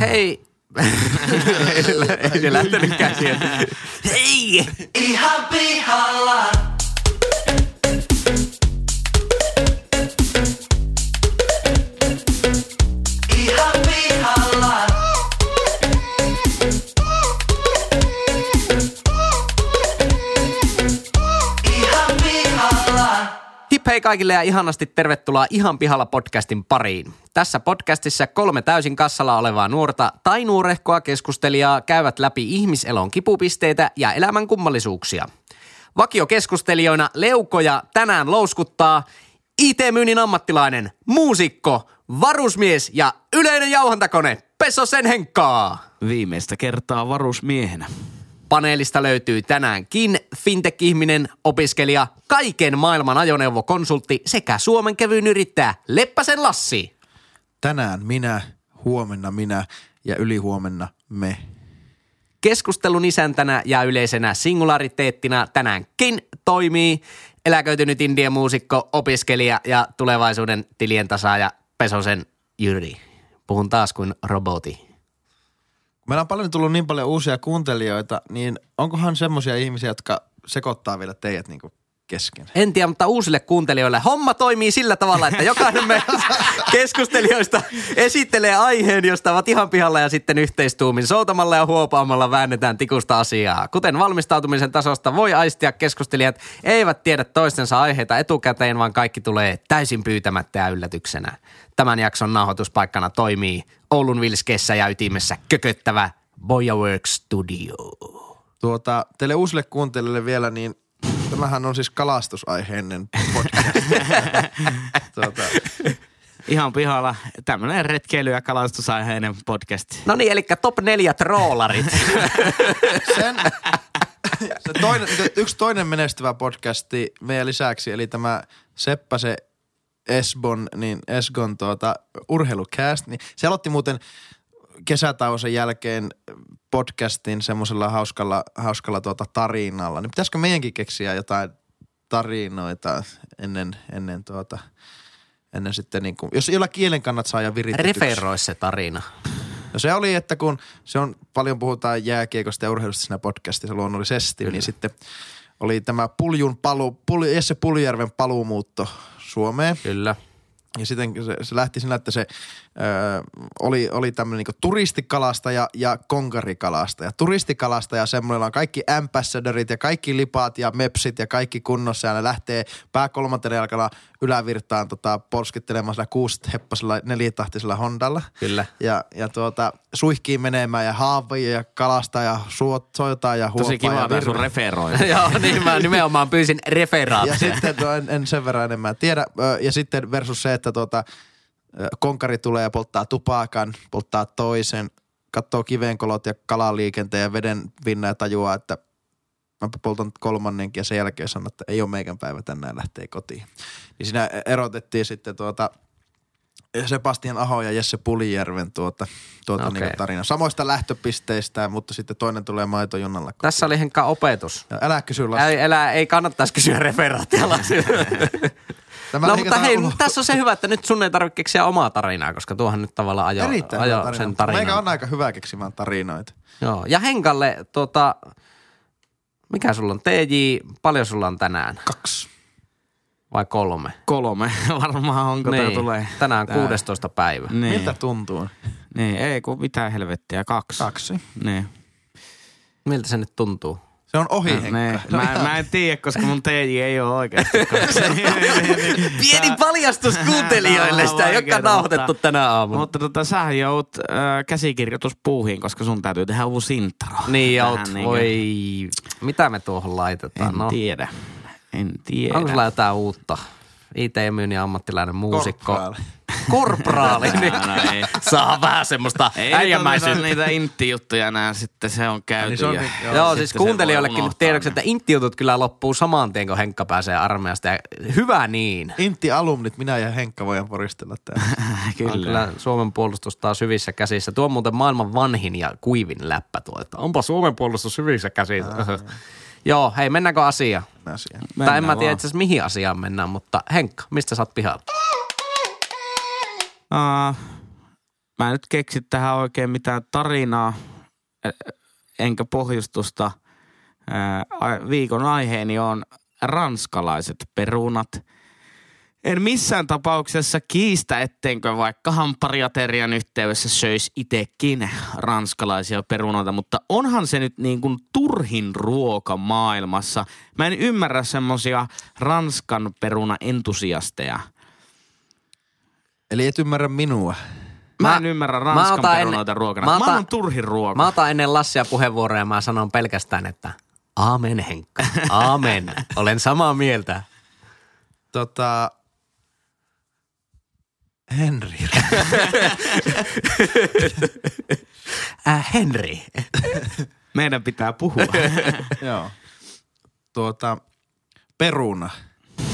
Hei! Ei se lähtenyt käsiä. Hei! Ihan pihalla! Hei kaikille ja ihanasti tervetuloa Ihan pihalla podcastin pariin. Tässä podcastissa kolme täysin kassalla olevaa nuorta tai nuorehkoa keskustelijaa käyvät läpi ihmiselon kipupisteitä ja elämän kummallisuuksia. Vakiokeskustelijoina leukoja tänään louskuttaa IT-myynnin ammattilainen, muusikko, varusmies ja yleinen jauhantakone Pesosen Henkkaa. Viimeistä kertaa varusmiehenä. Paneelista löytyy tänäänkin fintech-ihminen, opiskelija, kaiken maailman ajoneuvokonsultti sekä Suomen kevyyn yrittäjä Leppäsen Lassi. Tänään minä, huomenna minä ja ylihuomenna me. Keskustelun isäntänä ja yleisenä singulariteettina tänäänkin toimii eläköitynyt indie muusikko, opiskelija ja tulevaisuuden tilien tasaaja Pesosen Jyri. Puhun taas kuin roboti. Meillä on paljon tullut niin paljon uusia kuuntelijoita, niin onkohan semmoisia ihmisiä, jotka sekoittaa vielä teidät niinku kesken? En tiedä, mutta uusille kuuntelijoille homma toimii sillä tavalla, että jokainen meidän keskustelijoista esittelee aiheen, josta ovat ihan pihalla ja sitten yhteistuumin soutamalla ja huopaamalla väännetään tikusta asiaa. Kuten valmistautumisen tasosta voi aistia, keskustelijat eivät tiedä toistensa aiheita etukäteen, vaan kaikki tulee täysin pyytämättä ja yllätyksenä. Tämän jakson nauhoituspaikkana toimii Oulun Vilskeessä ja ytimessä kököttävä BoyaWorks Studio. Teille uusille kuuntelijoille vielä, niin tämähän on siis kalastusaiheinen podcast. Ihan pihalla tämmöinen retkeily- ja kalastusaiheinen podcast. No niin, eli top 4 troolarit. Yksi toinen menestyvä podcasti meidän lisäksi, eli tämä Seppäsen Eskon urheilucast, niin se aloitti muuten kesätauon jälkeen podcastin semmoisella hauskalla tarinalla. Niin pitäisikö meidänkin keksiä jotain tarinoita ennen sitten niin kuin, jos jolla kielen kannat saa ja viritetyksi. Referoi se tarina. No se oli, että kun se on, paljon puhutaan jääkiekosta ja urheilusta siinä podcastissa luonnollisesti, niin sitten oli tämä Jesse Puljärven paluumuutto Suomeen. Kyllä. Ja sitten se lähti sillä, että se oli tämmöinen niinku turistikalastaja ja konkarikalastaja. Turistikalastaja, semmoilla on kaikki ambassadorit ja kaikki lipaat ja mepsit ja kaikki kunnossa. Ja ne lähtee pääkolmantena jalkana ylävirtaan polskittelemaan sillä 6-heppasella 4-tahtisella Hondalla. Kyllä. Ja suihkiin menemään ja haavia ja kalastaa ja soitaan ja huopaa. Tosi kiva, että sun referoin. Joo, niin mä nimenomaan pyysin referaattia. Ja sitten en sen verran enemmän tiedä. Ja sitten versus se, että konkari tulee ja polttaa tupakan, polttaa toisen, katsoo kivenkolot ja kalaliikenteen ja veden vinnaa ja tajuaa, että mä poltan kolmannenkin ja sen jälkeen sanon, että ei ole meikän päivä, tänään lähtee kotiin. Niin siinä erotettiin sitten Sebastian Aho ja Jesse Puljärven niinku tarina. Samoista lähtöpisteistä, mutta sitten toinen tulee maitojunalla. Tässä oli Henkka opetus. Ja älä kysy Lassi. Ei kannattaisi kysyä referaattia Lassilta. No mutta hei, tässä on se hyvä, että nyt sun ei tarvitse keksiä omaa tarinaa, koska tuohan nyt tavallaan ajo sen tarinaa. Meikä on aika hyvä keksimään tarinoita. Joo, ja Henkalle mikä sulla on TJ, paljon sulla on tänään? 2. Vai 3? 3, varmaan onko niin. Tää tulee. Tänään 16. päivä. Niin. Miltä tuntuu? Niin, ei kun mitään helvettiä, 2. Niin. Miltä se nyt tuntuu? Se on ohi, Henkka. Mä en tiedä, koska mun TJ ei ole oikeasti. Pieni paljastus kuuntelijoille sitä, joka on nauhoitettu tänä aamuna. Mutta sä joudut käsikirjoituspuuhiin, koska sun täytyy tehdä uusi intro. Niin joudut, mitä me tuohon laitetaan? En tiedä. Onko sulla jotain uutta? IT-myynnin ammattilainen muusikko. Korporaali. No, saa vähän semmoista äijämäisyyttä. Ei niitä intti-juttuja enää, sitten se on käyty. Niin se on, joo siis kuuntelijoillekin nyt tiedoksi, että intti-jutut kyllä loppuu saman tien, kun Henkka pääsee armeijasta. Ja hyvä niin. Intti-alumnit, minä ja Henkka voidaan poristella täällä. Kyllä. Suomen puolustus taas hyvissä käsissä. Tuo on muuten maailman vanhin ja kuivin läppä että onpa Suomen puolustus hyvissä käsissä. Joo, hei, mennäänkö asiaan? Tai en mä tiedä itse asiassa mihin asiaan mennään, mutta Henkka, mistä sä oot pihalla? Mä en nyt keksi tähän oikein mitään tarinaa, enkä pohjustusta. Viikon aiheeni on ranskalaiset perunat. En missään tapauksessa kiistä, ettenkö vaikka hampariaterian yhteydessä söisi itsekin ranskalaisia perunoita, mutta onhan se nyt niin kuin turhin ruoka maailmassa. Mä en ymmärrä semmosia Ranskan peruna-entusiasteja. Eli et ymmärrä minua. Mä en ymmärrä Ranskan perunoita ruokana. Mä oon turhin ruoka. Mä otan ennen Lassia puheenvuoroja ja mä sanon pelkästään, että aamen Henkka, aamen. Olen samaa mieltä. Henri. Henri. Meidän pitää puhua. Joo. Peruna.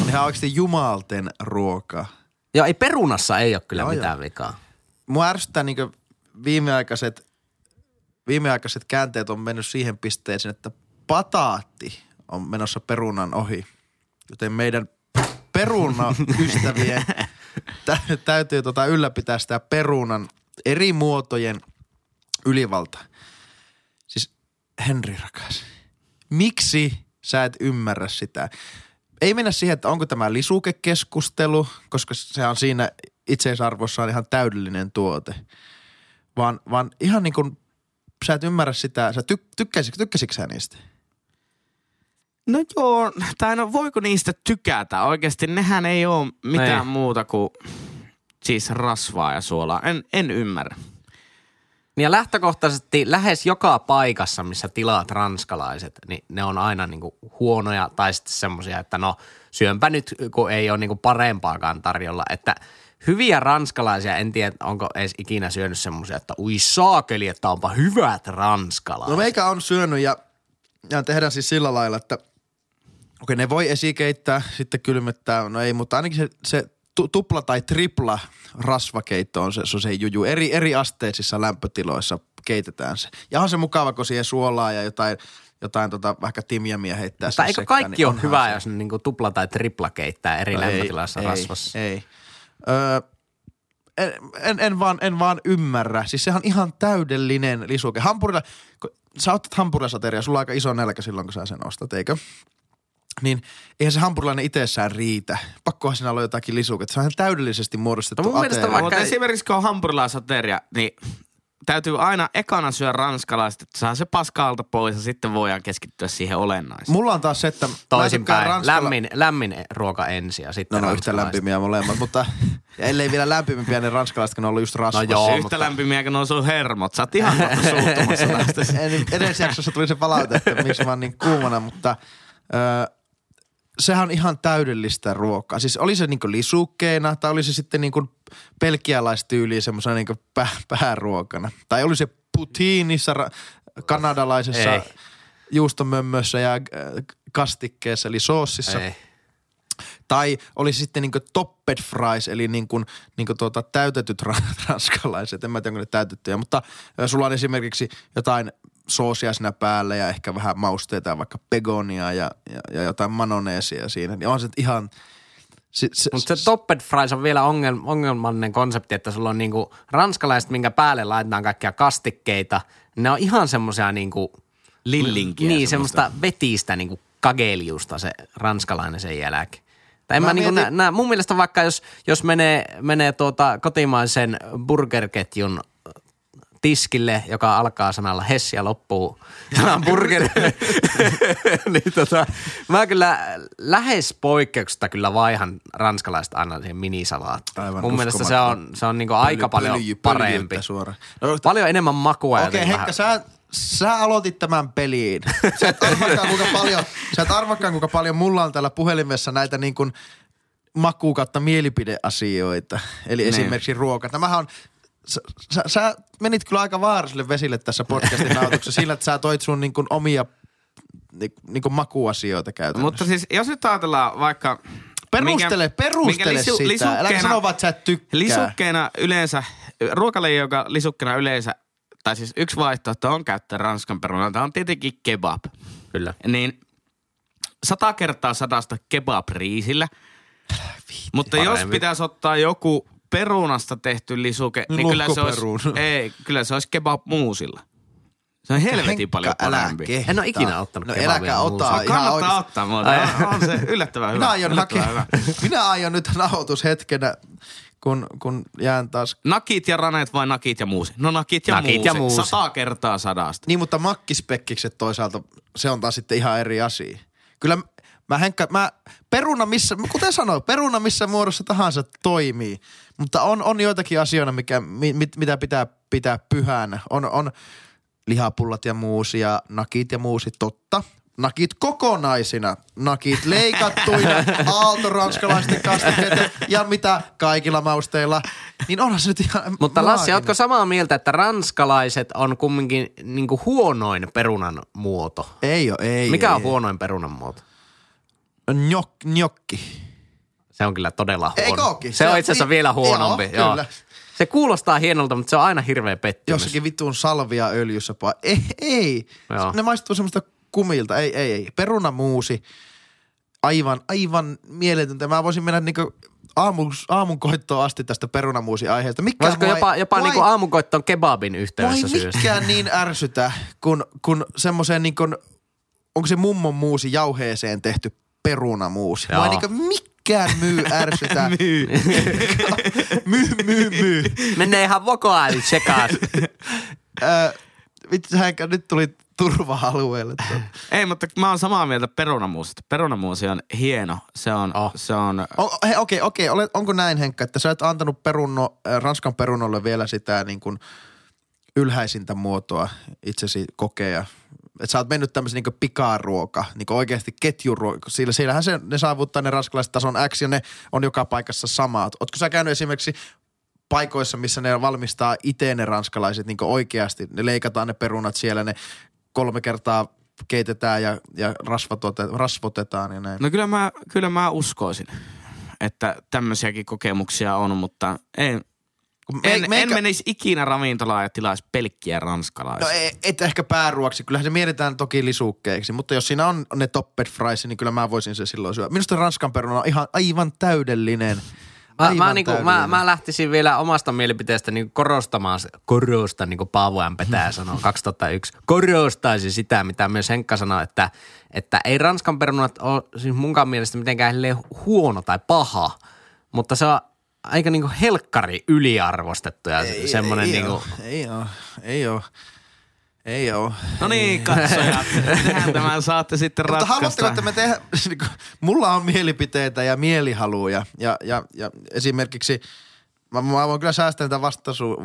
On ihan oikeasti jumalten ruoka. Joo, ei perunassa ei ole kyllä mitään vikaa. Mua ärsyttää niinku viimeaikaiset käänteet on mennyt siihen pisteeseen, että pataatti on menossa perunan ohi. Joten meidän perunaystävien täytyy ylläpitää sitä perunan eri muotojen ylivalta. Siis Henri rakas, miksi sä et ymmärrä sitä? Ei mennä siihen, että onko tämä lisukekeskustelu, koska se on siinä itseisarvossaan ihan täydellinen tuote. Vaan ihan niin kuin sä et ymmärrä sitä, sä tykkäsitkö sä niistä? No joo, tai no voiko niistä tykätä? Oikeasti nehän ei ole mitään muuta kuin siis rasvaa ja suolaa. En ymmärrä. Ja lähtökohtaisesti lähes joka paikassa, missä tilaat ranskalaiset, niin ne on aina niinku huonoja tai sitten semmoisia, että no syönpä nyt, kun ei ole niinku parempaakaan tarjolla. Että hyviä ranskalaisia, en tiedä onko edes ikinä syönyt semmoisia, että ui saakeli, että onpa hyvät ranskalaiset. No meikä on syönyt ja tehdään siis sillä lailla, että okei, ne voi esikeittää, sitten kylmettää, no ei, mutta ainakin se tupla tai tripla rasvakeitto on se juju. Eri asteisissa lämpötiloissa keitetään se. Ja on se mukava, kun siihen suolaa ja jotain vaikka timjamia heittää. Mutta eikö kaikki niin on hyvää, jos ne niinku tupla tai tripla keittää eri lämpötiloissa rasvassa? Ei. En vaan ymmärrä. Siis sehän on ihan täydellinen lisuke. Hampurilla, sä otat hampurilasateriaa, sulla on aika iso nälkä silloin, kun sä sen ostat, eikö? Niin eihän se hampurilainen itsessään riitä. Pakkohan siinä olla jotakin lisuketta. Se on ihan täydellisesti muodostettu ateria. Mutta esimerkiksi kun on hampurilasateria, niin täytyy aina ekana syödä ranskalaiset, että saa se paskaalta pois ja sitten voidaan keskittyä siihen olennaiseen. Mulla on taas se, että toisinpäin. Lämmin ruoka ensin ja sitten no yhtä lämpimiä molemmat, mutta ellei vielä lämpimpiä, niin ranskalaiset, kun on ollut just rasvassa. No joo, yhtä mutta lämpimiä, kun on sun hermot. Sä oot ihan kohta suuttumassa tästä. Edellisjaksossa tuli se palaute, että miksi mä oon niin kuumana, mutta sehän on ihan täydellistä ruokaa. Siis oli se niinku lisukkeena tai oli se sitten niinku belgialaistyyliä semmoisena niinku pääruokana. Tai oli se putiinissa, kanadalaisessa juustomömmössä ja kastikkeessa eli soossissa. Ei. Tai oli sitten niinku topped fries eli niinku täytetyt ranskalaiset. En mä tiedä, onko ne täytettyjä, mutta sulla on esimerkiksi jotain soosia siinä päällä ja ehkä vähän mausteita, vaikka begoniaa ja jotain manoneesia siinä. Niin on se ihan mutta se topped fries on vielä ongelmallinen konsepti, että sulla on niinku ranskalaiset, minkä päälle laitetaan kaikkia kastikkeita. Ne on ihan semmoisia niinku lillinkiä. Niin, semmoista vetistä niinku kageliusta se ranskalainen sen jälkeen. Mun mielestä vaikka jos menee kotimaisen burgerketjun tiskille, joka alkaa sanalla Hess ja loppuu sanan burger. Niin mä kyllä lähes poikkeuksesta kyllä vaihan ranskalaiset aina siihen minisalaattiin. Mun mielestä se on niinku aika paljon parempi. Paljon enemmän makua. Okei, Henkka, sä aloitit tämän peliin. Sä et arvaakaan, kuinka paljon mulla on täällä puhelimessa näitä niin kuin makuu kautta mielipideasioita. Eli esimerkiksi ruoka. Tämähän on sä menit kyllä aika vaaralliselle vesille tässä podcastin nautuksessa sillä, että sä toit sun niin kuin omia niin kuin makuasioita käytännössä. Mutta siis jos nyt ajatellaan vaikka Perustele sitä. Äläkä sano vaan, että sä et tykkää. Lisukkeena yleensä, ruokaleji, joka lisukkeena yleensä, tai siis yksi vaihtoehto on käyttää ranskan perunaa. Tämä on tietenkin kebab. Kyllä. Niin 100 kertaa 100 kebab riisillä. Mutta jos pitäisi ottaa joku perunasta tehty lisuke, niin kyllä se olisi kebab muusilla. Se on helvetin paljon parempi. En ole ikinä ottanut. No eläkää ottaa. No, kannattaa ottaa, on se yllättävän hyvä. Minä aion nyt nauhoitushetkenä, kun jään taas. Nakit ja ranet vai nakit ja muusi? No nakit ja muusi. 100 kertaa 100. Niin, mutta makkispekkikset toisaalta, se on taas sitten ihan eri asia. Kyllä peruna missä muodossa tahansa toimii, mutta on joitakin asioita, mitä pitää pitää pyhänä. On lihapullat ja muusi ja nakit ja muusi, totta. Nakit kokonaisina, nakit leikattuina, aaltoranskalaisten kastikkeiden ja mitä kaikilla mausteilla, niin onhan se nyt ihan. Mutta Lassi, ootko samaa mieltä, että ranskalaiset on kumminkin niinku huonoin perunan muoto? Ei. Mikä on huonoin perunan muoto? Gnocchi. Se on kyllä todella huono. Se on itse asiassa vielä huonompi. Joo, kyllä. Se kuulostaa hienolta, mutta se on aina hirveä pettymys. Jossakin vittuun salviaöljyssä. Ei. Joo. Ne maistuu semmoista kumilta. Ei. Perunamuusi. Aivan mieletöntä. Mä voisin mennä niinku aamunkoittoon asti tästä perunamuusi-aiheesta. Voisiko jopa niinku aamunkoittoon kebabin yhteydessä syöstä? Voi mikään niin ärsytä, kun semmoiseen niinku, onko se mummon muusi jauheeseen tehty perunamuusi. Joo. Voi niinku mikään myy ärsytä. myy. Mennään ihan vokoaali sekaan. Vitsähänkä nyt tuli turva-alueelle. Ei, mutta mä oon samaa mieltä perunamuusista. Perunamuusi on hieno. Se on... Okei. Onko näin, Henkka, että sä et antanut Ranskan perunolle vielä sitä niin kuin ylhäisintä muotoa itsesi kokea? Että sä oot mennyt tämmöisen niinku pikaruoka, niinku oikeasti ketjuruoka. Siellähän ne saavuttaa ne ranskalaiset tason X ja ne on joka paikassa samat. Ootko sä käynyt esimerkiksi paikoissa, missä ne valmistaa itse ne ranskalaiset niinku oikeasti? Ne leikataan ne perunat siellä, ne 3 kertaa keitetään ja rasvotetaan ja näin. No kyllä mä uskoisin, että tämmöisiäkin kokemuksia on, mutta ei. En menisi ikinä ravintolaan ja tilaisi pelkkiä ranskalaisia. No et ehkä pääruoksi. Kyllähän se mietitään toki lisukkeiksi, mutta jos siinä on ne topped fries, niin kyllä mä voisin se silloin syödä. Minusta ranskan peruna on ihan aivan täydellinen. Mä lähtisin vielä omasta mielipiteestä niin korostamaan, korostan niin kuin Paavo M. Petäjä sanoi 2001. Korostaisi sitä, mitä myös Henkka sanoi, että ei ranskan perunat ole siis munkaan mielestä mitenkään huono tai paha, mutta se on aika niinku helkkari yliarvostettu ja semmoinen niinku. Ei oo. No niin, katsojat. Tehän tämän saatte sitten ratkaista. Mutta haluatteko, että me tehdään, niinku, mulla on mielipiteitä ja mielihaluja ja esimerkiksi mä voin kyllä säästää niitä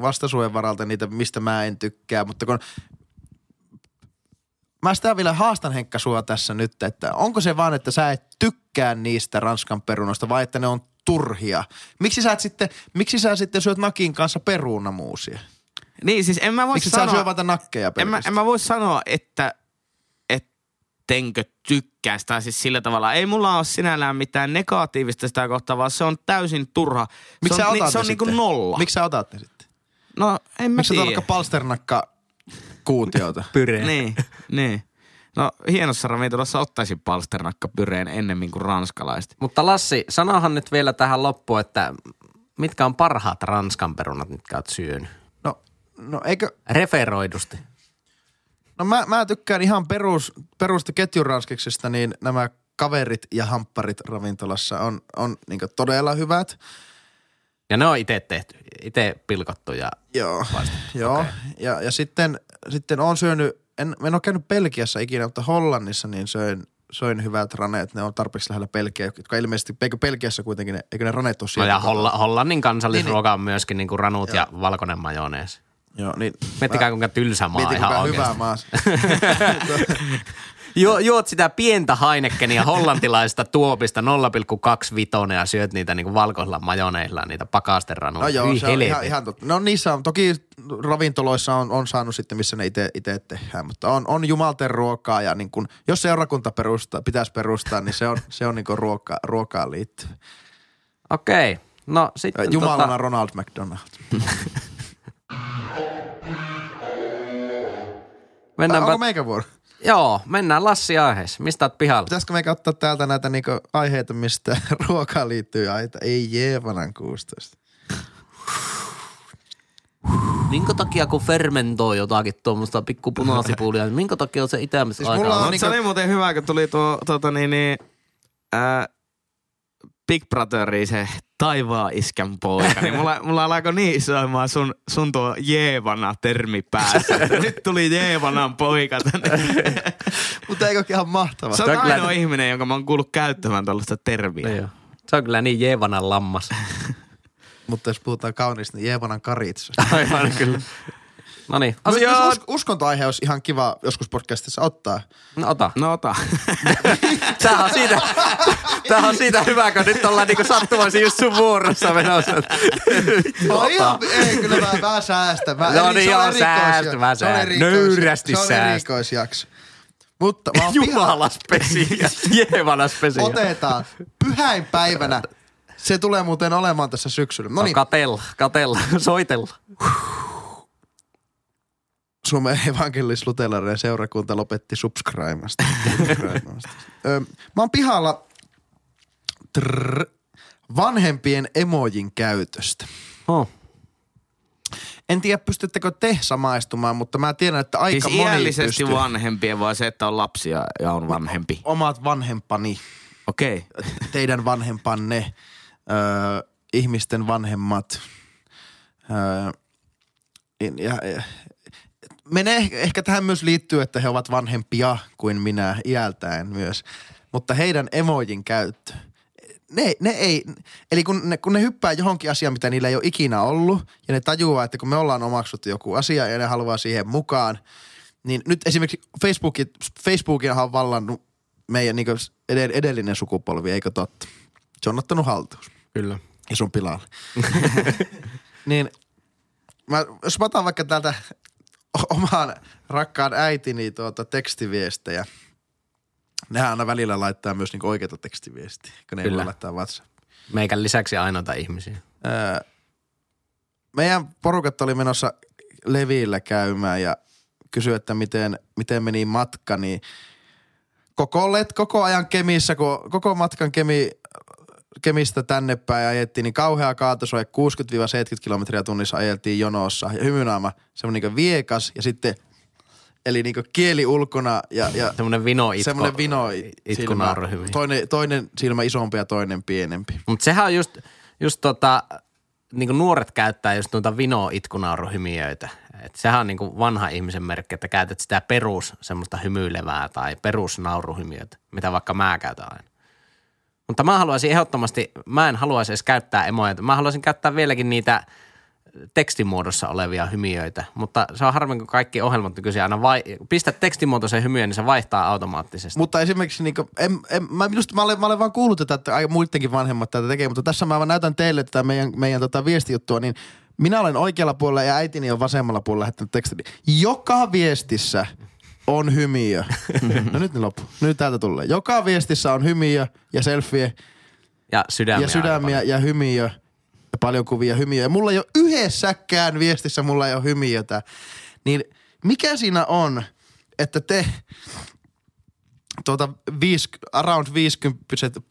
vastasuojan varalta niitä, mistä mä en tykkää, mutta kun mä sitä vielä haastan, Henkka, sua tässä nyt, että onko se vaan, että sä et tykkää niistä ranskan perunoista vai että ne on turhia. Miksi sä sitten syöt nakin kanssa perunamuusia? Niin, siis en mä voi sanoa. Miksi sä syö vaata nakkeja pelkästään? En mä voi sanoa, että ettenkö tykkää sitä siis sillä tavalla. Ei mulla ole sinällään mitään negatiivista sitä kohtaa, vaan se on täysin turha. Miksi sä otat ne? Se on niinku nolla. Miksi sä otat ne sitten? No, en mä tiedä. Miksi sä otat palsternakka kuutiota? Pyreen. Niin. No, hienossa ravintolassa ottaisin palsternakkapyreen ennemmin kuin ranskalaiset. Mutta Lassi, sanohan nyt vielä tähän loppuun, että mitkä on parhaat ranskan perunat, mitkä oot syönyt? No eikö... Referoidusti. No mä tykkään ihan perusta ketjuranskiksista, niin nämä kaverit ja hampparit ravintolassa on niin kuin todella hyvät. Ja ne on itse tehty, itse pilkottu ja... Joo. Okay. Ja sitten on syönyt... En ole käynyt Belgiassa ikinä, mutta Hollannissa niin söin hyvät raneet. Ne on tarpeeksi lähellä Belgiaa, jotka ilmeisesti, eikö Belgiassa kuitenkin, eikö ne raneet ole siellä? No ja Hollannin kansallisruoka on myöskin niin kuin ranut ja valkoinen majoneesi. Joo, niin. Miettikää kuinka tylsä maa ihan oikeasti. Hyvä maa. Juot sitä pientä Heinekeniä hollantilaisesta tuopista 0,25 ja syöt niitä niinku valkoisilla majoneilla, niitä pakasteranuja. No joo, se on ihan totta. No niissä on, toki ravintoloissa on saanut sitten, missä ne itse tehdään, mutta on jumalten ruokaa ja niin kun, jos seurakunta pitäisi perustaa, niin se on niinku ruokaan liittyvä. Okei, no sitten jumalana Ronald McDonald. Onko meikä vuoro? Joo, mennään Lassi aiheessa. Mistä oot pihalla? Pitäisikö meikä ottaa täältä näitä niinku aiheita, mistä ruokaa liittyy aita? Ei Jeevanan 16. Minkä takia kun fermentoi jotakin tuommoista pikkupunasipulia, niin minkä takia se itämisaika siis on? Se oli muuten hyvä, kun tuli tuo Big Brotheri, se taivaan iskän poika. Niin mulla alkoi niin isoimaan sun tuo Jeevana-termi päässä. Nyt tuli Jeevanan poika tänne. Mutta eikö ihan mahtavaa? Se on ainoa ihminen, jonka mä oon kuullut käyttämään tuollaista termiä. Se on kyllä niin Jeevanan lammas. Mutta jos puhutaan kauniista, niin Jeevanan karitsa. Aivan kyllä. Noniin. Uskontoaihe olisi ihan kiva joskus podcastissa ottaa. No ota. Tämähän on siitä hyvä, kun nyt ollaan niinku sattumaisin just sun vuorossa menossa. Ei, kyllä mä säästän. Mä säästän. Nöyrästi säästän. Se on erikoisjakso. Mutta mä oon jumalaspesiä. Jeevanaspesiä. Otetaan pyhäinpäivänä. Se tulee muuten olemaan tässä syksyllä. No niin. Katella, soitella. Suomen evankelis-luterilainen seurakunta lopetti subscribemasta. Mä oon pihalla vanhempien emojin käytöstä. Oh. En tiedä, pystyttekö te samaistumaan, mutta mä tiedän, että aika siis moni iällisesti pystyy. Vanhempien, vaan se, että on lapsia ja on vanhempi. Omat vanhempani. Okei. Okay. Teidän vanhempanne, ihmisten vanhemmat. Ehkä tähän myös liittyy, että he ovat vanhempia kuin minä iältään myös. Mutta heidän emojin käyttö. Eli kun ne hyppää johonkin asiaan, mitä niillä ei ole ikinä ollut, ja ne tajuaa, että kun me ollaan omaksuttu joku asia ja ne haluaa siihen mukaan, niin nyt esimerkiksi Facebookinhan on vallannut meidän niin kuin edellinen sukupolvi, eikö totta? Se on ottanut haltuun. Kyllä. Ja sun pilalle. Niin, jos mä otan vaikka täältä omaan rakkaan äitini tekstiviestejä. Nehän aina välillä laittaa myös niinku oikeita tekstiviestiä, kun ne ei voi laittaa WhatsAppia. Meikän lisäksi ainoita ihmisiä. Meidän porukat oli menossa Levillä käymään ja kysyi, että miten meni matka, niin koko ajan Kemissä, kun koko matkan Kemistä tänne päin ajettiin, niin kauhea kaatosue, 60-70 kilometriä tunnissa ajeltiin jonossa. Ja hymynaama, semmoinen niin viekas ja sitten, eli niin kieli ulkona ja semmoinen vinoitko. Semmoinen vinoitkunaaru hyvin. Toinen silmä isompi ja toinen pienempi. Mutta sehän on just niin nuoret käyttää just noita vinoitkunaaruhymiöitä. Että sehän on niin vanha ihmisen merkki, että käytät sitä perus semmoista hymyilevää tai perusnauruhymiötä, mitä vaikka mä käytän aina. Mutta mä haluaisin ehdottomasti, mä en haluaisi edes käyttää emoja. Mä haluaisin käyttää vieläkin niitä tekstimuodossa olevia hymiöitä, mutta se on harmin, kun kaikki ohjelmat nykyisiä aina pistät tekstimuotoisen hymiön, niin se vaihtaa automaattisesti. Mutta esimerkiksi, niin kuin, mä olen vaan kuullut tätä, että muidenkin vanhemmat tätä tekee, mutta tässä mä näytän teille tätä meidän viestijuttua, niin minä olen oikealla puolella ja äitini on vasemmalla puolella lähettänyt tekstin. Joka viestissä on hymiö. No nyt ne loppu. Nyt täältä tulee. Joka viestissä on hymiö ja selfie. Ja sydämiä ja hymiö. Ja paljon kuvia hymiö. Ja mulla ei ole yhdessäkään viestissä, mulla ei ole hymiötä. Niin mikä siinä on, että te around 50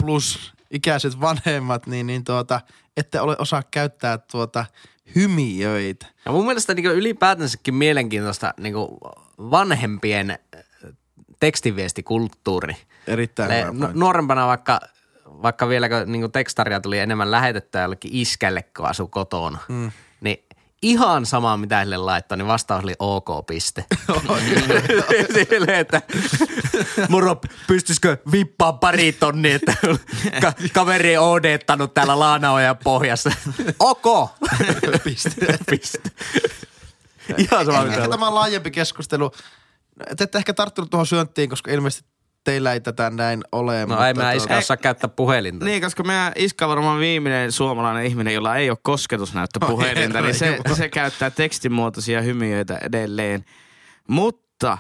plus ikäiset vanhemmat, niin ette ole osaa käyttää hymiöitä. Ja mun mielestä niin ylipäätänsäkin mielenkiintoista niinku vanhempien tekstiviestikulttuuri. Erittäin hyvä. Nuorempana vaikka vielä kun niinku tekstaria tuli enemmän lähetettyä jollekin iskälle, kun asui kotona, niin ihan sama mitä sille laittoi, niin vastaus oli OK piste. Silleen, että moro, pystyisikö vippaa pari tonnia, että kaveri on odettanut täällä Laanaojan pohjassa. OK! Piste. Ehkä tämä on laajempi keskustelu. Te ette ehkä tarttunut tuohon syönttiin, koska ilmeisesti teillä ei tätä näin ole. No ei mä iskä osaa käyttää puhelinta. Niin, koska meidän iskä on varmaan viimeinen suomalainen ihminen, jolla ei ole kosketusnäyttöpuhelinta, niin se käyttää tekstimuotoisia hymiöitä edelleen. Mutta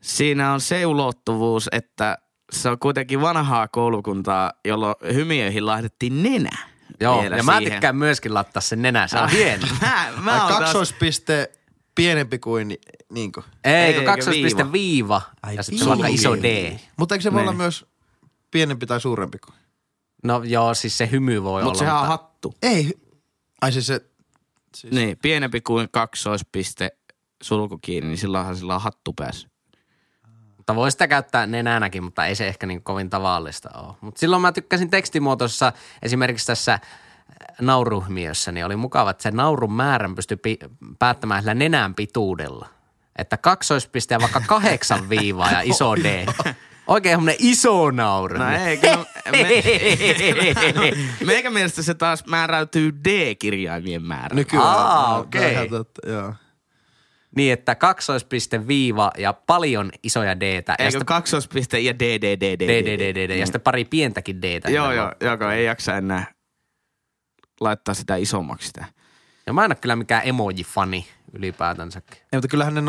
siinä on se ulottuvuus, että se on kuitenkin vanhaa koulukuntaa, jolloin hymiöihin laitettiin nenä. Joo, ja mä tykkään myöskin laittaa sen nenä, se on hieno. Kaksoispiste pienempi kuin niinkö? Eikö, kaksoispiste viiva. Ai, ja sitten vaikka iso D. Mutta eikö se voi olla myös pienempi tai suurempi kuin? No joo, siis se hymy voi olla. Sehän on hattu. Ei. Ai siis se Siis. Niin, pienempi kuin kaksoispiste sulku kiinni, niin silloinhan sillä on hattu päässä. Mutta voi sitä käyttää nenänäkin, mutta ei se ehkä niin kovin tavallista ole. Mutta silloin mä tykkäsin tekstimuotossa esimerkiksi tässä nauruhmiössä, niin oli mukava, että se naurun määrän pystyi päättämään sillä nenän pituudella. Että kaksoispiste ja vaikka 8 viivaa ja iso D. Oikein semmoinen iso nauru. No ei, kyllä. Meikä mielestä se taas määräytyy D-kirjaimien määrä. Nykyään. Okei. Okay. Niin, että kaksoispiste viiva ja paljon isoja D-tä. Eikö kaksoispiste ja D. Ja sitten pari pientäkin D-tä. Joo, ei jaksa enää laittaa sitä isommaksi sitä. Ja mä en ole kyllä mikään emoji-fani ylipäätänsäkin. Ei, mutta kyllähän ne,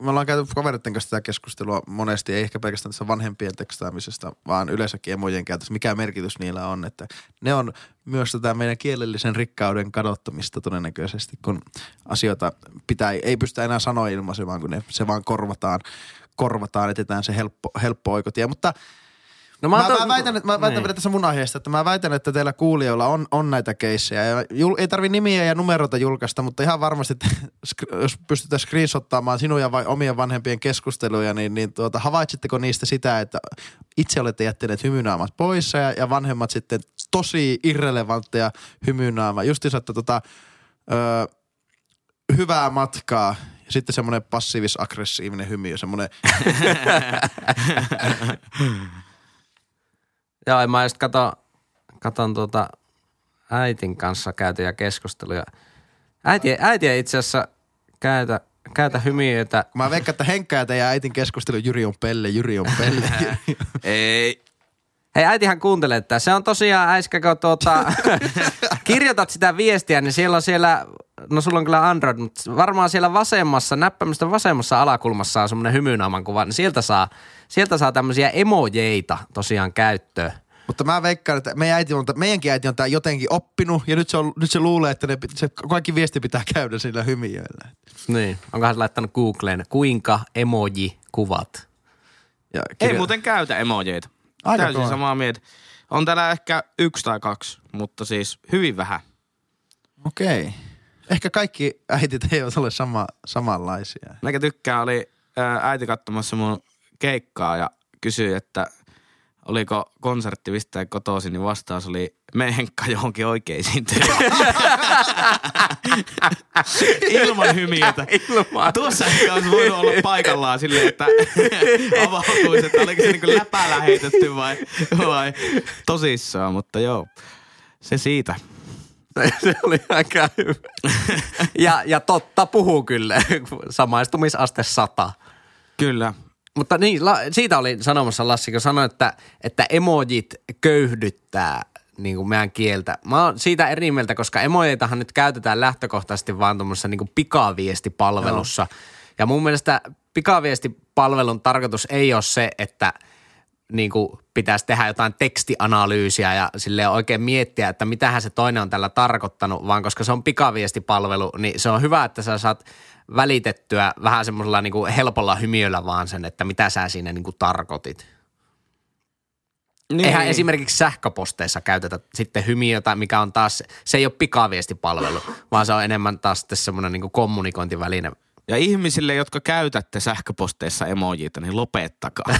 me ollaan käyty kavereiden kanssa tätä keskustelua monesti, ei ehkä pelkästään tässä vanhempien tekstaamisesta, vaan yleensäkin emojien käytössä, mikä merkitys niillä on. Että ne on myös tätä meidän kielellisen rikkauden kadottamista todennäköisesti, kun asioita ei pystytä enää sanoa ilmaisemaan, kun se vaan korvataan, etetään se helppo oikotie. Mutta no mä väitän vielä tässä mun aiheesta, että mä väitän, että teillä kuulijoilla on näitä keissejä. Ja ei tarvi nimiä ja numeroita julkaista, mutta ihan varmasti, jos pystytään screenshottaamaan sinun ja omien vanhempien keskusteluja, niin havaitsitteko niistä sitä, että itse olette jättäneet hymynaamat pois ja vanhemmat sitten tosi irrelevantteja hymynaama. Justiinsa, että hyvää matkaa. Ja sitten semmoinen passiivis-aggressiivinen hymy, semmoinen... Joo, mä just katon äitin kanssa käytyjä keskusteluja. Äiti ei itse asiassa käytä hymiöitä. Mä veikkaan, että Henkkaa ja äitin keskustelu Jyri on pelle. Ei. Hei, äitihän kuuntelee tätä. Se on tosiaan äiskä, kun kirjoitat sitä viestiä, niin siellä on sulla on kyllä Android, mutta varmaan siellä vasemmassa, näppäimistä vasemmassa alakulmassa on semmoinen hymynaaman kuva, niin sieltä saa tämmöisiä emojeita tosiaan käyttöön. Mutta mä veikkaan, että meidänkin äiti on tää jotenkin oppinut ja nyt se luulee, että se kaikki viesti pitää käydä sillä hymiöillä. Niin, onkohan se laittanut Googleen, kuinka emoji kuvat? Ei muuten käytä emojeita. Aika täysin kohan. Samaa mieltä. On täällä ehkä 1 tai 2, mutta siis hyvin vähän. Okei. Ehkä kaikki äitit eivät ole samanlaisia. Mäkä tykkään, oli äiti katsomassa mun keikkaa ja kysyi, että oliko konsertti mistään kotoisin, niin vastaus oli, me Henkka johonkin oikeisiin töihin. Ilman hymiötä. Tuossa ehkä olisi voinut olla paikallaan silleen, että avautuisi, että oliko se niin kuin läpäällä heitetty vai tosissaan, mutta joo, se siitä. Se oli aika hyvä. Ja totta puhuu kyllä. Samaistumisaste 100. Kyllä. Mutta niin, siitä oli sanomassa Lassi, kun sanoi, että emojit köyhdyttää niin kuin meidän kieltä. Mä oon siitä eri mieltä, koska emojeitahan nyt käytetään lähtökohtaisesti vaan tuommoisessa niin kuin pikaviestipalvelussa. Joo. Ja mun mielestä pikaviestipalvelun tarkoitus ei ole se, että niin kuin pitäisi tehdä jotain tekstianalyysiä ja silleen oikein miettiä, että mitähän se toinen on tällä tarkoittanut, vaan koska se on pikaviestipalvelu, niin se on hyvä, että sä saat välitettyä vähän semmoisella niin kuin helpolla hymiöllä vaan sen, että mitä sä siinä niin kuin tarkoitit. Niin. Eihän esimerkiksi sähköposteissa käytetä sitten hymiötä, mikä on taas, se ei ole pikaviestipalvelu, vaan se on enemmän taas semmoinen niin kuin kommunikointiväline. Ja ihmisille, jotka käytätte sähköposteissa emojiita, niin lopettakaa.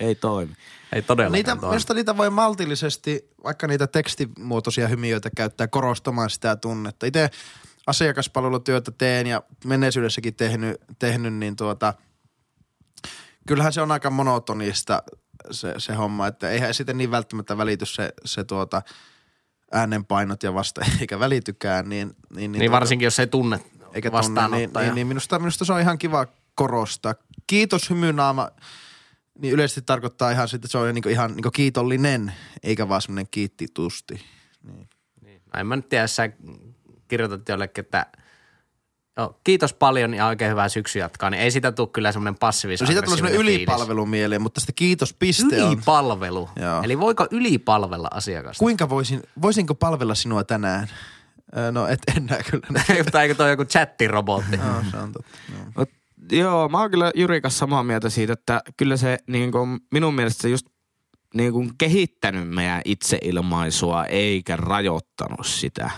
Ei toimi. Ei todellakaan toimi. Niitä voi maltillisesti, vaikka niitä tekstimuotoisia hymiöitä käyttää korostamaan sitä tunnetta. Itse asiakaspalvelutyötä teen ja menneisyydessäkin tehnyt, niin kyllähän se on aika monotonista se homma, että eihän sitten niin välttämättä välity se äänenpainot ja vasta eikä välitykään. Niin varsinkin, jos ei tunne vastaanottaja. Niin minusta se on ihan kiva korostaa. Kiitos hymynaama. Niin yleisesti tarkoittaa ihan sitä, että se on ihan niin kuin kiitollinen, eikä vaan semmoinen kiittitusti. Niin. En mä nyt tiedä, jos sä kirjoitat jollekin, että kiitos paljon ja oikein hyvää syksy jatkaa, niin ei sitä tule kyllä semmoinen passiivis-aggressiivinen fiilis. No siitä tulee semmoinen ylipalvelu mieleen, mutta sitä kiitospiste on. Ylipalvelu? Joo. Eli voiko ylipalvella asiakasta? Kuinka voisinko palvella sinua tänään? No et enää kyllä. Eikö toi joku chattirobotti? No se on totta. No. Joo, mä oon kyllä Jyrin kanssa samaa mieltä siitä, että kyllä se niin kuin, minun mielestä se just niin kuin kehittänyt meidän itseilmaisua eikä rajoittanut sitä.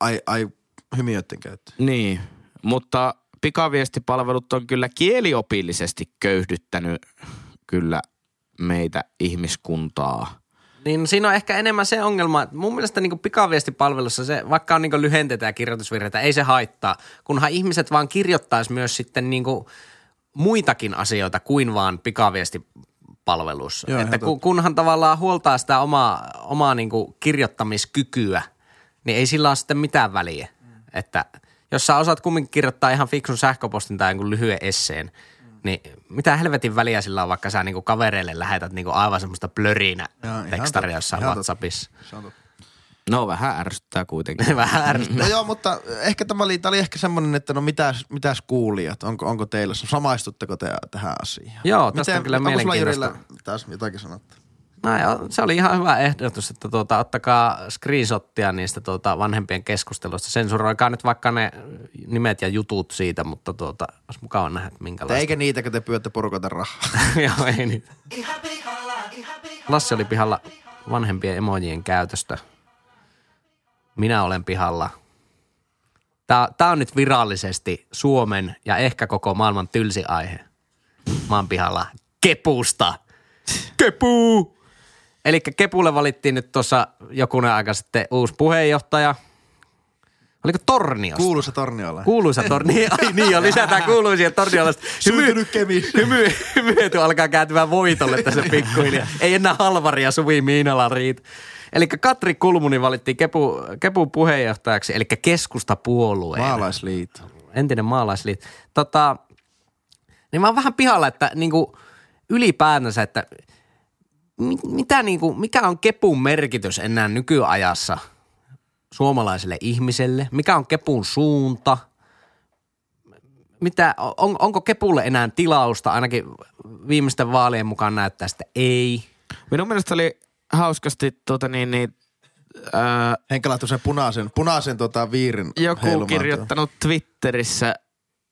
ai hymiöiden käyttö. Niin, mutta pikaviestipalvelut on kyllä kieliopillisesti köyhdyttänyt kyllä meitä ihmiskuntaa. Niin siinä on ehkä enemmän se ongelma, että mun mielestä niin pikaviestipalvelussa se, vaikka on niin lyhentetä ja kirjoitusvirheitä, ei se haittaa, kunhan ihmiset vaan kirjoittaisi myös sitten niin muitakin asioita kuin vaan pikaviestipalvelussa. Joo, että kunhan tavallaan huoltaa sitä omaa niin kirjoittamiskykyä, niin ei sillä ole sitten mitään väliä. Että jos sä osaat kumminkin kirjoittaa ihan fiksun sähköpostin tai jonkun lyhyen esseen, niin mitä helvetin väliä sillä on, vaikka sä niinku kavereille lähetät niinku aivan semmoista plörinä tekstaria jossain WhatsAppissa. No vähän ärsyttää kuitenkin. Vähän ärsyttää. No joo, mutta ehkä tämä oli ehkä semmoinen, että no mitäs kuulijat, onko teillä, samaistutteko te tähän asiaan? Joo, tästä on kyllä mielenkiintoista. Onko sulla Jyrillä taas jotakin sanottu? No joo, se oli ihan hyvä ehdotus, että ottakaa screenshottia niistä vanhempien keskusteluista. Sensuroikaa nyt vaikka ne nimet ja jutut siitä, mutta olisi mukava nähdä, että minkälaista. Eikä niitä, kun te pyötte porukata rahaa. Joo, ei niitä. Lassi oli pihalla vanhempien emojien käytöstä. Minä olen pihalla. Tää on nyt virallisesti Suomen ja ehkä koko maailman tylsi aihe. Mä oon pihalla kepusta. Kepu! Elikkä Kepulle valittiin nyt tuossa jokunen aika sitten uusi puheenjohtaja. Oliko Torniosta? Kuuluisa Torniolainen. Kuuluisa Torniolainen. Ai niin jo, lisätään kuuluisia Torniolaista. Syntynyt Kemissä. Hymyetu alkaa kääntymään voitolle tässä pikkuhiljaa. Ei enää halvaria Suvi Miinala riitä. Elikkä Katri Kulmuni valittiin Kepun puheenjohtajaksi, elikkä keskustapuolueen. Maalaisliitto. Entinen Maalaisliitto. Niin mä oon vähän pihalla, että niinku ylipäätänsä, että mitä niinku, mikä on Kepun merkitys enää nykyajassa suomalaiselle ihmiselle? Mikä on Kepun suunta? Onko Kepulle enää tilausta? Ainakin viimeisten vaalien mukaan näyttää sitä ei. Minun mielestä oli hauskasti Henkä laittu sen punaisen viirin heilumaan. Joku kirjoittanut Twitterissä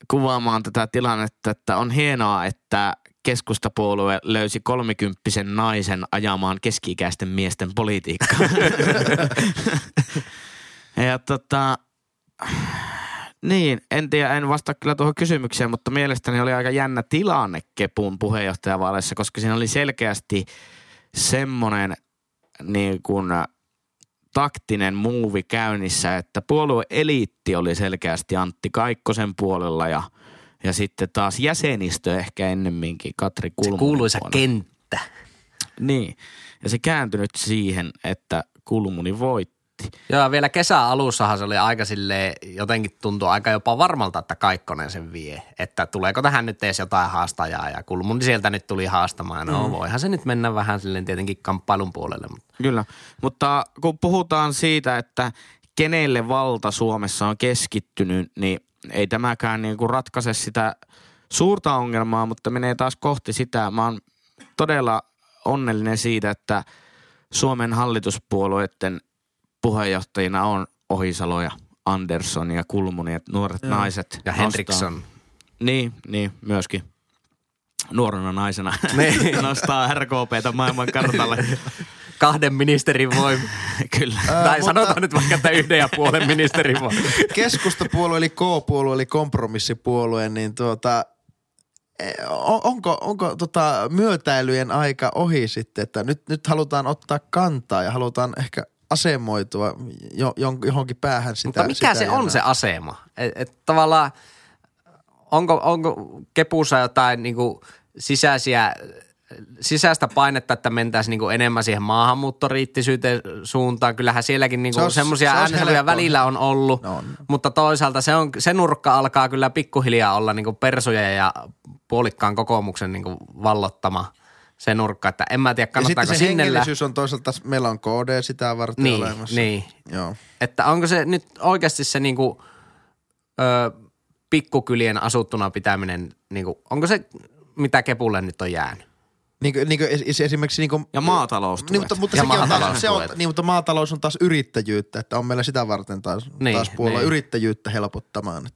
kuvaamaan tätä tilannetta, että on hienoa, että keskustapuolue löysi 30-vuotiaan naisen ajamaan keski-ikäisten miesten politiikkaa. Ja niin, en tiedä, en vastaa kyllä tuohon kysymykseen, mutta mielestäni oli aika jännä tilanne Kepun puheenjohtajavaaleissa, koska siinä oli selkeästi semmoinen niin kuin taktinen muuvi käynnissä, että puolueeliitti oli selkeästi Antti Kaikkosen puolella ja sitten taas jäsenistö ehkä ennemminkin Katri Kulmunen. Se kuuluisa kenttä. Niin. Ja se kääntyi nyt siihen, että Kulmuni voitti. Joo, vielä kesäalussahan se oli aika silleen, jotenkin tuntui aika jopa varmalta, että Kaikkonen sen vie. Että tuleeko tähän nyt edes jotain haastajaa ja Kulmuni sieltä nyt tuli haastamaan. No voihan se nyt mennä vähän silleen tietenkin kamppailun puolelle. Mutta. Kyllä, mutta kun puhutaan siitä, että kenelle valta Suomessa on keskittynyt, niin ei tämäkään niinku ratkaise sitä suurta ongelmaa, mutta menee taas kohti sitä. Mä oon todella onnellinen siitä, että Suomen hallituspuolueiden puheenjohtajina on Ohisalo ja Andersson ja Kulmuni, että nuoret naiset. Ja Henriksson. Niin, myöskin. Nuorena naisena nostaa RKP:tä maailman kartalle. 2 ministerin voimin. Kyllä. Tai sanotaan nyt vaikka, että 1,5 ministerin voimin. Keskustapuolue eli K-puolue eli kompromissipuolue, niin onko myötäilyjen aika ohi sitten, että nyt halutaan ottaa kantaa ja halutaan ehkä asemoitua johonkin päähän sitä. Mutta mikä sitä se on se asema? Että tavallaan onko Kepussa jotain niinku sisäistä painetta, että mentäisiin niinku enemmän siihen maahanmuuttoriittisyyteen suuntaan. Kyllähän sielläkin niinku semmoisia äänensävyjä välillä on ollut, mutta toisaalta se nurkka alkaa kyllä pikkuhiljaa olla niinku persuja ja puolikkaan kokoomuksen niinku vallottama se nurkka, että en mä tiedä kannattaako sinne. Ja sitten se hengellisyys on toisaalta, meillä on KD sitä varten olemassa. Niin, joo. Että onko se nyt oikeasti se niinku pikkukylien asuttuna pitäminen, niinku, onko se mitä Kepulle nyt on jäänyt? Niin kuin esimerkiksi niin ja maataloustuet. Niin, mutta ja mutta maatalous on taas yrittäjyyttä, että on meillä sitä varten taas puolella yrittäjyyttä helpottamaan.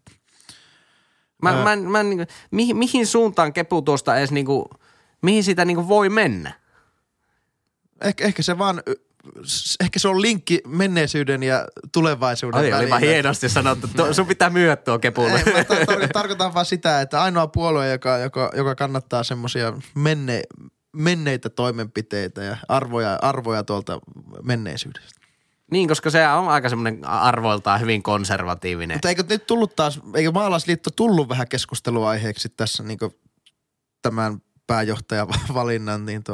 Mä mihin suuntaan Kepu tuosta edes, mihin sitä voi mennä? Ehkä se vaan ehkä se on linkki menneisyyden ja tulevaisuuden välillä. Oli vaan hienosti sanottu. Sun pitää myyä tuo kepulle. Tarkoitan vaan sitä, että ainoa puolue, joka kannattaa semmoisia menneitä toimenpiteitä ja arvoja tuolta menneisyydestä. Niin, koska se on aika semmoinen arvoiltaan hyvin konservatiivinen. Mutta eikö nyt tullut taas, eikö Maalaisliitto tullut vähän keskusteluaiheeksi tässä niin kuin tämän pääjohtajavalinnan niin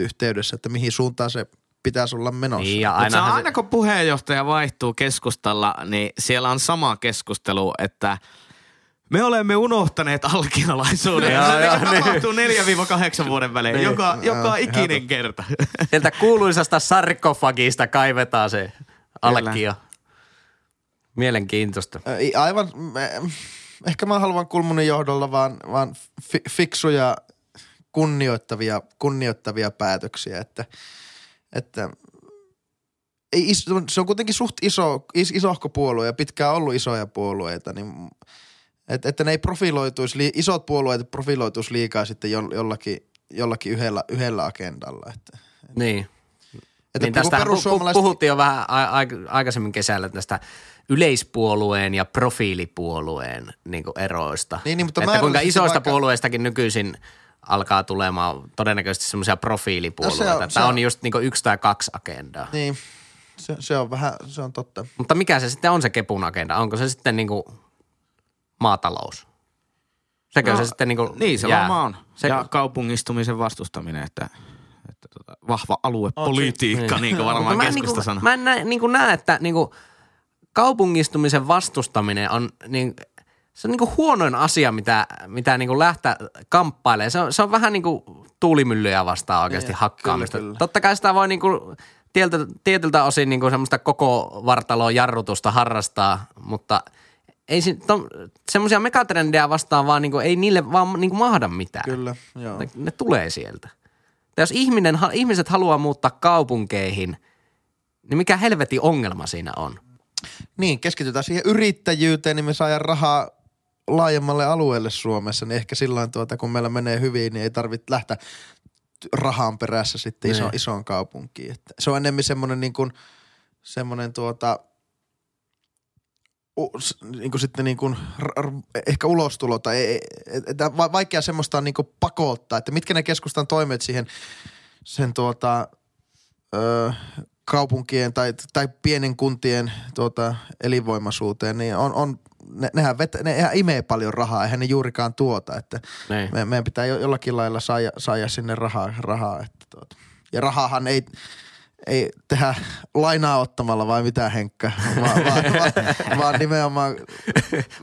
yhteydessä, että mihin suuntaan se pitäisi olla menossa. Niin, mutta aina kun puheenjohtaja vaihtuu Keskustalla, niin siellä on sama keskustelu, että me olemme unohtaneet alkiolaisuuden. Se tapahtuu 4-8 vuoden välein, niin, joka ikinen kerta. Sieltä kuuluisasta sarkofagista kaivetaan se alkio. Mielenkiintoista. Aivan, ehkä mä haluan Kulmunin johdolla vaan fiksuja, kunnioittavia päätöksiä, että se on kuitenkin suht isohko puolue ja pitkään ollut isoja puolueita, niin että ne ei profiloituisi, isot puolueet profiloituisi liikaa sitten jollakin yhdellä agendalla. Että. Niin. Että niin tästä perussuomalaiset puhuttiin jo vähän aikaisemmin kesällä tästä yleispuolueen ja profiilipuolueen niin kuin eroista. Niin, mutta että kuinka isoista puolueistakin nykyisin alkaa tulemaan todennäköisesti semmoisia profiilipuolueita. No, tämä on just niin kuin 1 tai 2 agendaa. Niin, se on vähän, se on totta. Mutta mikä se sitten on se kepun agenda? Onko se sitten niin kuin maatalous? Sekö se sitten niin kuin niin, se varmaan on. Ja kaupungistumisen vastustaminen, että vahva aluepolitiikka, niin kuin varmaan keskusta sanoo. Mä en näe, että niin kuin kaupungistumisen vastustaminen on niin – se on niinku huonoin asia, mitä niinku lähtee kamppailemaan. Se on vähän niinku tuulimyllyjä vastaan oikeasti hakkaamista. Kyllä. Totta kai sitä voi niinku tietyltä osin niinku semmoista koko vartaloa jarrutusta harrastaa, mutta ei semmoisia megatrendejä vastaan vaan niinku ei niille vaan niinku mahda mitään. Kyllä, joo. Ne tulee sieltä. Tai jos ihmiset haluaa muuttaa kaupunkeihin, niin mikä helvetin ongelma siinä on? Niin, keskitytään siihen yrittäjyyteen, niin me saadaan rahaa laajemmalle alueelle Suomessa, niin ehkä silloin kun meillä menee hyvin, niin ei tarvitse lähteä rahan perässä sitten isoon kaupunkiin. Että se on enemmän semmoinen ehkä ulostulo tai vaikea semmoista niin kuin pakottaa, että mitkä ne keskustan toimet siihen sen kaupunkien tai pienen kuntien elinvoimaisuuteen, niin on nehän imee paljon rahaa, eihän ne juurikaan tuota, että meidän pitää jollakin lailla saada sinne rahaa. Ja rahahan ei tehdä lainaa ottamalla vai mitä Henkka, vaan nimenomaan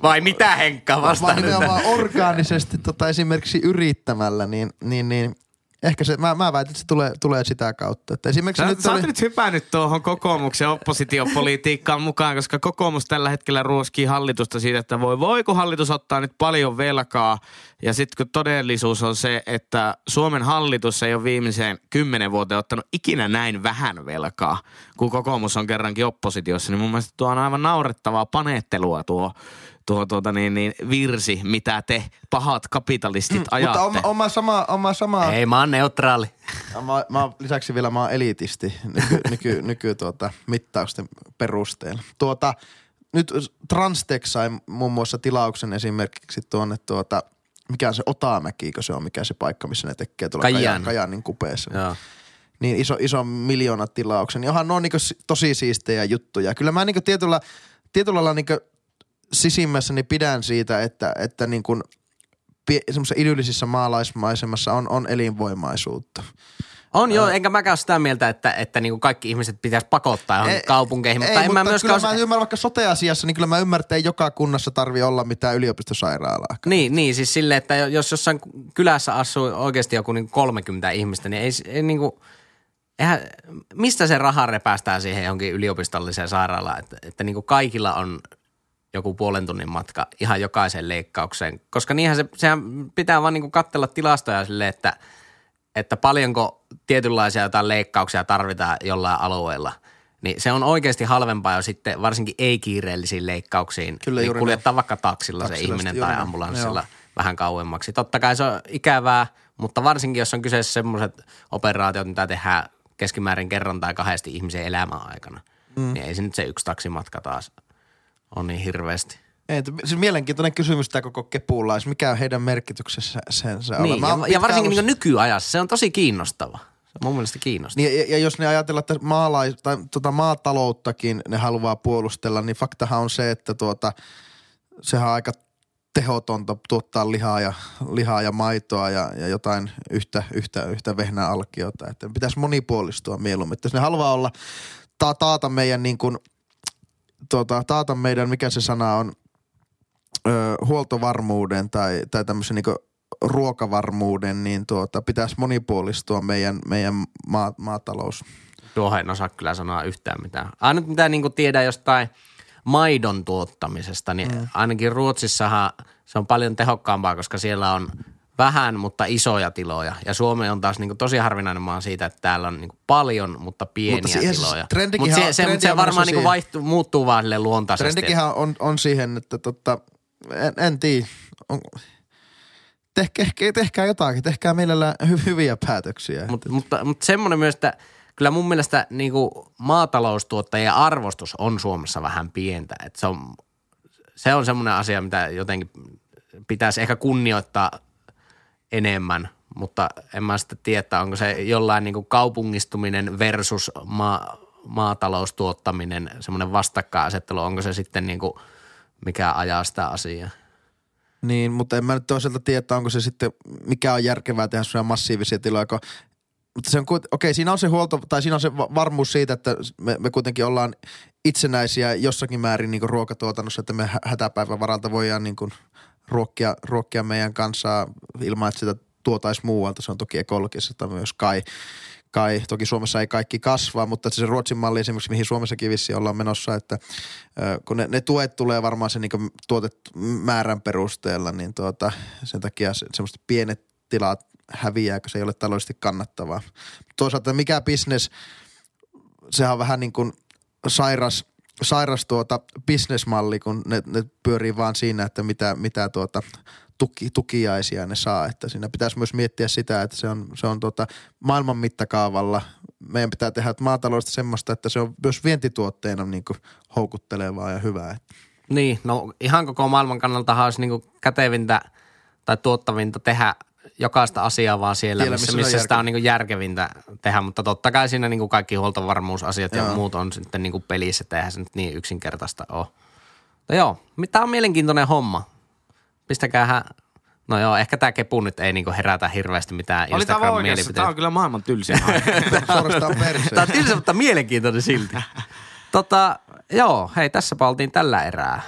vai mitä Henkka vastaan. Vaan nimenomaan orgaanisesti esimerkiksi yrittämällä, niin ehkä se, mä väitän, että se tulee sitä kautta. Että esimerkiksi sä oot nyt hypännyt tuohon kokoomuksen oppositiopolitiikkaan mukaan, koska kokoomus tällä hetkellä ruoskii hallitusta siitä, että voiko hallitus ottaa nyt paljon velkaa. Ja sitten kun todellisuus on se, että Suomen hallitus ei ole viimeiseen 10 vuoteen ottanut ikinä näin vähän velkaa, kun kokoomus on kerrankin oppositiossa, niin mun mielestä tuo on aivan naurettavaa paneettelua tuo virsi, mitä te pahat kapitalistit ajatte. Mutta oma sama. Ei, mä oon neutraali. Mä lisäksi vielä mä oon eliitisti nyky mittausten perusteella. Nyt TransTech sai muun muassa tilauksen esimerkiksi tuonne mikä on se Otamäki, kun se on mikä se paikka, missä ne tekee tuolla Kajaanin kupeessa. Joo. Niin iso miljoonatilauksen. Johan ne on niinku tosi siistejä juttuja. Kyllä mä niinku tietyllä lailla niinku sisimmässäni pidän siitä, että niin kuin semmoisessa idyllisissä maalaismaisemassa on elinvoimaisuutta. On joo, enkä mäkään sitä mieltä, että niin kuin kaikki ihmiset pitäisi pakottaa johon kaupunkeihin. Mutta en mä myöskään kyllä mä ymmärrän vaikka sote-asiassa, niin kyllä mä ymmärtän, että joka kunnassa tarvii olla mitään yliopistosairaalaa. Niin siis silleen, että jos jossain kylässä asuu oikeasti joku niin 30 ihmistä, niin ei niin kuin mistä se raha repäästään siihen johonkin yliopistolliseen sairaalaan, että niin kuin kaikilla on joku puolen tunnin matka ihan jokaisen leikkaukseen, koska niinhän sehän pitää vaan niinku katsella tilastoja silleen, että paljonko tietynlaisia jotain leikkauksia tarvitaan jollain alueella. Niin se on oikeasti halvempaa jo sitten varsinkin ei-kiireellisiin leikkauksiin. Kyllä, niin kuljettaa ne vaikka taksilla se ihminen tai ambulanssilla vähän kauemmaksi. Totta kai se on ikävää, mutta varsinkin jos on kyseessä semmoiset operaatiot, mitä tehdään keskimäärin kerran tai kahdesti ihmisen elämän aikana. Niin ei se nyt se yksi taksimatka taas ole niin hirveästi. Ei, siis mielenkiintoinen kysymys tämä koko kepuulais. Mikä on heidän merkityksensä sensa? Niin, ja varsinkin niin nykyajassa. Se on tosi kiinnostava. Mun mielestä kiinnostaa. Niin, ja jos ne ajatellaan, että maatalouttakin ne haluaa puolustella, niin faktahan on se, että sehän on aika tehotonta tuottaa lihaa ja maitoa ja jotain yhtä vehnää alkiota. Että pitäisi monipuolistua mieluummin. Että jos ne haluaa olla, taata meidän niin kuin, taata meidän, mikä se sana on, huoltovarmuuden tai tämmöisen niin kuin ruokavarmuuden, niin pitäisi monipuolistua meidän maatalous. Tuohon en osaa kyllä sanoa yhtään mitään. Ainut mitä niin kuin tiedän jostain maidon tuottamisesta, niin ainakin Ruotsissahan se on paljon tehokkaampaa, koska siellä on vähän, mutta isoja tiloja. Ja Suomi on taas niin kuin tosi harvinainen maa siitä, että täällä on niin kuin paljon, mutta pieniä tiloja. Mutta se varmaan niin kuin muuttuu vaan sille luontaisesti. Trendikinhan on siihen, että en tiedä. Tehkää jotakin, tehkää meillä hyviä päätöksiä. Mutta semmoinen myös, että kyllä mun mielestä niin kuin maataloustuottajien arvostus on Suomessa vähän pientä. Että se on semmoinen asia, mitä jotenkin pitäisi ehkä kunnioittaa enemmän, mutta en mä sitten tiedä, onko se jollain niin kuin kaupungistuminen versus maataloustuottaminen, semmoinen vastakkainasettelu, onko se sitten niin kuin mikä ajaa sitä asiaa. Niin, mutta en mä nyt toisaalta tiedä, onko se sitten, mikä on järkevää tehdä sellaisia massiivisia tiloja, mutta se on okei, siinä on se huolto, tai siinä on se varmuus siitä, että me kuitenkin ollaan itsenäisiä jossakin määrin niin kuin ruokatuotannossa, että me hätäpäivän varalta voidaan niin kuin ruokkia meidän kanssa ilman, että sitä tuotaisiin muualta. Se on toki ekologisesta myös kai. Toki Suomessa ei kaikki kasvaa, mutta se Ruotsin malli esimerkiksi, mihin Suomessakin vissiin ollaan menossa, että kun ne tuet tulee varmaan sen niin tuotemäärän perusteella, niin sen takia semmoiset pienet tilat häviää, kun se ei ole taloudellisesti kannattavaa. Toisaalta mikä business, sehän on vähän niin kuin sairas bisnesmalli, kun ne pyörii vaan siinä, että mitä tukiaisia ne saa. Että siinä pitäisi myös miettiä sitä, että se on maailman mittakaavalla. Meidän pitää tehdä maataloudesta semmoista, että se on myös vientituotteena niin kuin houkuttelevaa ja hyvää. Niin, no ihan koko maailman kannaltahan olisi niin kuin kätevintä tai tuottavinta tehdä jokaista asiaa vaan siellä, missä sitä on niin kuin järkevintä tehdä, mutta totta kai siinä niin kuin kaikki huoltovarmuusasiat ja muut on sitten niin kuin pelissä, että eihän se nyt niin yksinkertaista ole. No joo, tämä on mielenkiintoinen homma. Pistäkäähän, no joo, ehkä tämä kepu nyt ei niin kuin herätä hirveästi mitään Instagram-mielipiteitä. Tämä on kyllä maailman tylsin. Tämä on tylsin, mutta mielenkiintoinen silti. Joo, hei, tässäpä oltiin tällä erää.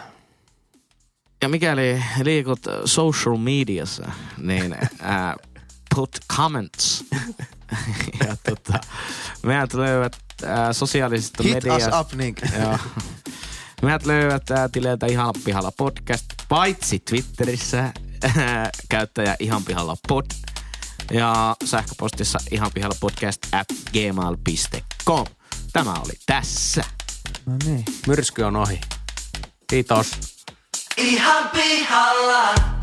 Ja mikäli liikut social mediassa, niin put comments. Ja meidät löydät sosiaalisesta mediasta. Hit us up, Nick. Joo. Meidät löydät tileiltä Ihan Pihalla podcast, paitsi Twitterissä käyttäjä Ihan Pihalla pod. Ja sähköpostissa ihanpihallapodcast@gmail.com. Tämä oli tässä. No niin. Myrsky on ohi. Kiitos. Ihan pihalla.